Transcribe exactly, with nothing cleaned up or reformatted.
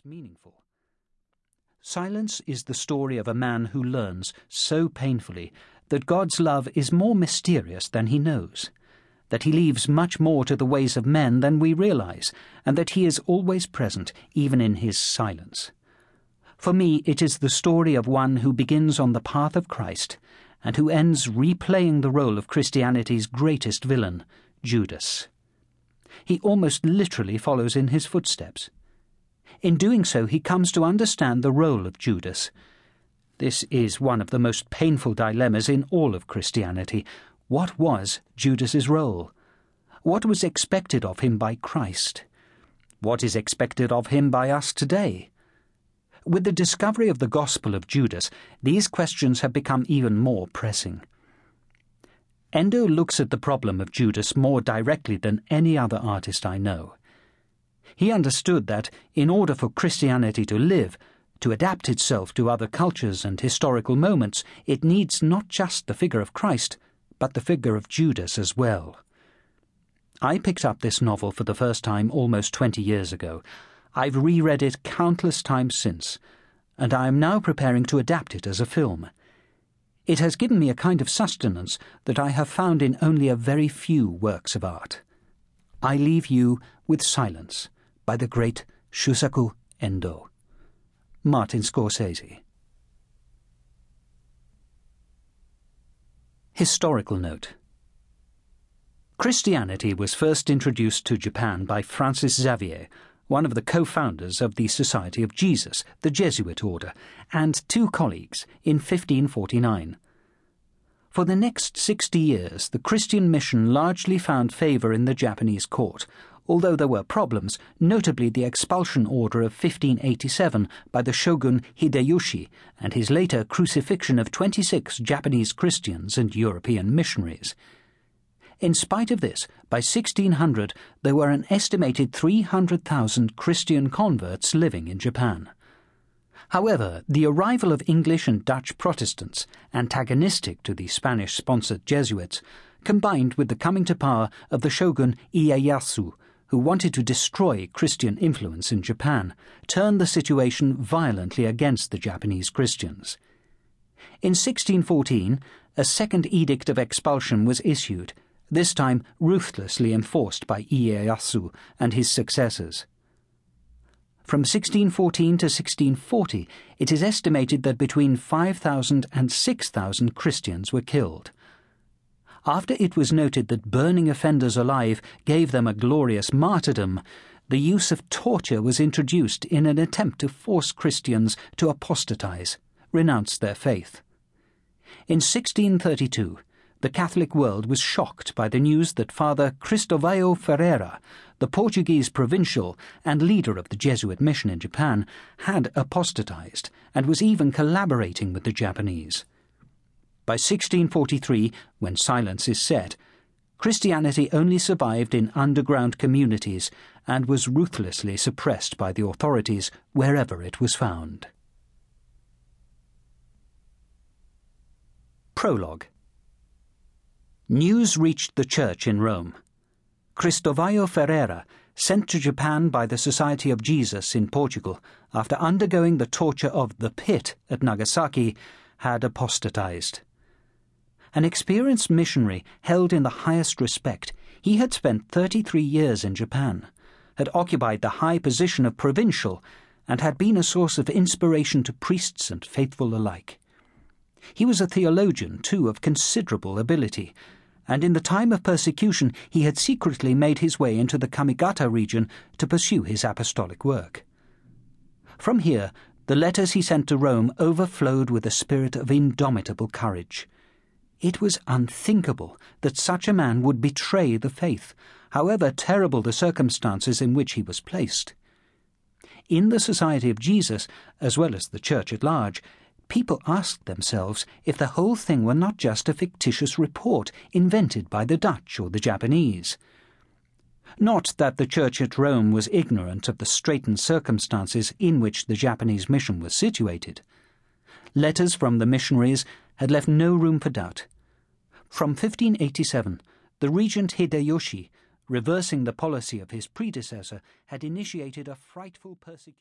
it's meaningful. Silence is the story of a man who learns so painfully that God's love is more mysterious than he knows, that he leaves much more to the ways of men than we realize, and that he is always present, even in his silence. For me, it is the story of one who begins on the path of Christ and who ends replaying the role of Christianity's greatest villain, Judas. He almost literally follows in his footsteps. In doing so, he comes to understand the role of Judas. This is one of the most painful dilemmas in all of Christianity. What was Judas's role? What was expected of him by Christ? What is expected of him by us today? With the discovery of the Gospel of Judas, these questions have become even more pressing. Endo looks at the problem of Judas more directly than any other artist I know. He understood that, in order for Christianity to live, to adapt itself to other cultures and historical moments, it needs not just the figure of Christ, but the figure of Judas as well. I picked up this novel for the first time almost twenty years ago. I've reread it countless times since, and I am now preparing to adapt it as a film. It has given me a kind of sustenance that I have found in only a very few works of art. I leave you with Silence by the great Shusaku Endo. Martin Scorsese. Historical note. Christianity was first introduced to Japan by Francis Xavier, one of the co-founders of the Society of Jesus, the Jesuit order, and two colleagues in fifteen forty-nine. For the next sixty years, the Christian mission largely found favour in the Japanese court, although there were problems, notably the expulsion order of fifteen eighty-seven by the shogun Hideyoshi and his later crucifixion of twenty-six Japanese Christians and European missionaries. In spite of this, by sixteen hundred there were an estimated three hundred thousand Christian converts living in Japan. However, the arrival of English and Dutch Protestants, antagonistic to the Spanish-sponsored Jesuits, combined with the coming to power of the shogun Ieyasu, who wanted to destroy Christian influence in Japan, turned the situation violently against the Japanese Christians. In sixteen fourteen, a second edict of expulsion was issued, this time ruthlessly enforced by Ieyasu and his successors. From sixteen fourteen to sixteen forty, it is estimated that between five thousand and six thousand Christians were killed. After it was noted that burning offenders alive gave them a glorious martyrdom, the use of torture was introduced in an attempt to force Christians to apostatize, renounce their faith. In sixteen thirty-two, the Catholic world was shocked by the news that Father Cristóvão Ferreira, the Portuguese provincial and leader of the Jesuit mission in Japan, had apostatized and was even collaborating with the Japanese. By sixteen forty-three, when Silence is set, Christianity only survived in underground communities and was ruthlessly suppressed by the authorities wherever it was found. Prologue. News reached the church in Rome. Cristóvão Ferreira, sent to Japan by the Society of Jesus in Portugal after undergoing the torture of the pit at Nagasaki, had apostatized. An experienced missionary held in the highest respect, he had spent thirty-three years in Japan, had occupied the high position of provincial, and had been a source of inspiration to priests and faithful alike. He was a theologian, too, of considerable ability, and in the time of persecution he had secretly made his way into the Kamigata region to pursue his apostolic work. From here, the letters he sent to Rome overflowed with a spirit of indomitable courage. It was unthinkable that such a man would betray the faith, however terrible the circumstances in which he was placed. In the Society of Jesus, as well as the Church at large, people asked themselves if the whole thing were not just a fictitious report invented by the Dutch or the Japanese. Not that the Church at Rome was ignorant of the straitened circumstances in which the Japanese mission was situated. Letters from the missionaries had left no room for doubt. From fifteen eighty-seven, the regent Hideyoshi, reversing the policy of his predecessor, had initiated a frightful persecution.